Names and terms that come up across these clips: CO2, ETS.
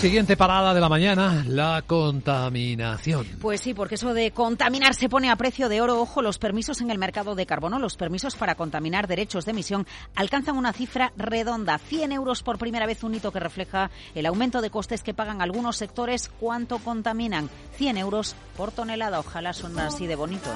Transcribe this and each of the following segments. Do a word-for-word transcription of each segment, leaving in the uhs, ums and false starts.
Siguiente parada de la mañana, la contaminación. Pues sí, porque eso de contaminar se pone a precio de oro. Ojo, los permisos en el mercado de carbono, los permisos para contaminar, derechos de emisión, alcanzan una cifra redonda, cien euros por primera vez, un hito que refleja el aumento de costes que pagan algunos sectores. ¿Cuánto contaminan? cien euros por tonelada, ojalá suena así de bonito.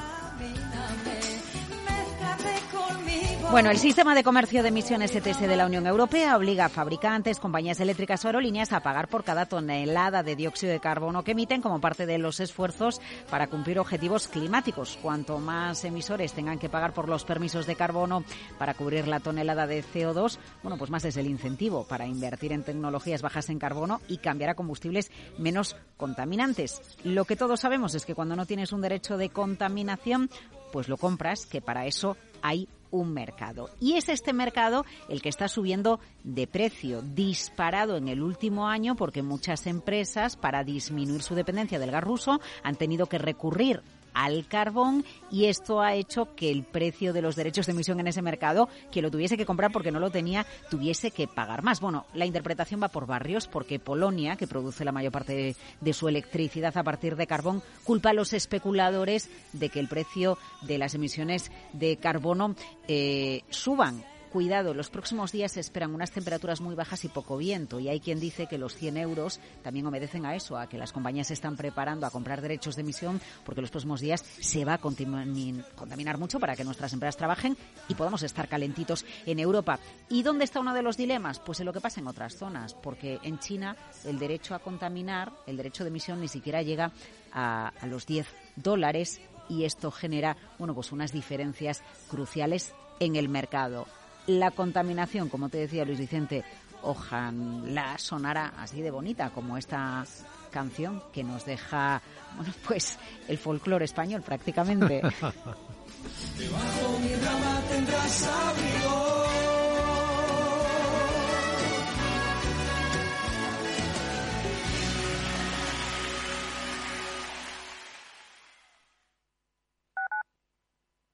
Bueno, el sistema de comercio de emisiones E T S de la Unión Europea obliga a fabricantes, compañías eléctricas o aerolíneas a pagar por cada tonelada de dióxido de carbono que emiten como parte de los esfuerzos para cumplir objetivos climáticos. Cuanto más emisores tengan que pagar por los permisos de carbono para cubrir la tonelada de C O dos, bueno, pues más es el incentivo para invertir en tecnologías bajas en carbono y cambiar a combustibles menos contaminantes. Lo que todos sabemos es que cuando no tienes un derecho de contaminación, pues lo compras, que para eso hay un mercado. Y es este mercado el que está subiendo de precio, disparado en el último año, porque muchas empresas, para disminuir su dependencia del gas ruso, han tenido que recurrir al carbón, y esto ha hecho que el precio de los derechos de emisión en ese mercado, que lo tuviese que comprar porque no lo tenía, tuviese que pagar más. Bueno, la interpretación va por barrios, porque Polonia, que produce la mayor parte de, de su electricidad a partir de carbón, culpa a los especuladores de que el precio de las emisiones de carbono eh, suban. Cuidado, los próximos días se esperan unas temperaturas muy bajas y poco viento, y hay quien dice que los cien euros también obedecen a eso, a que las compañías se están preparando a comprar derechos de emisión, porque los próximos días se va a contaminar mucho para que nuestras empresas trabajen y podamos estar calentitos en Europa. ¿Y dónde está uno de los dilemas? Pues en lo que pasa en otras zonas, porque en China el derecho a contaminar, el derecho de emisión, ni siquiera llega a, a los diez dólares, y esto genera, bueno, pues unas diferencias cruciales en el mercado. La contaminación, como te decía Luis Vicente, ojalá sonara así de bonita como esta canción que nos deja, bueno, pues el folclore español prácticamente.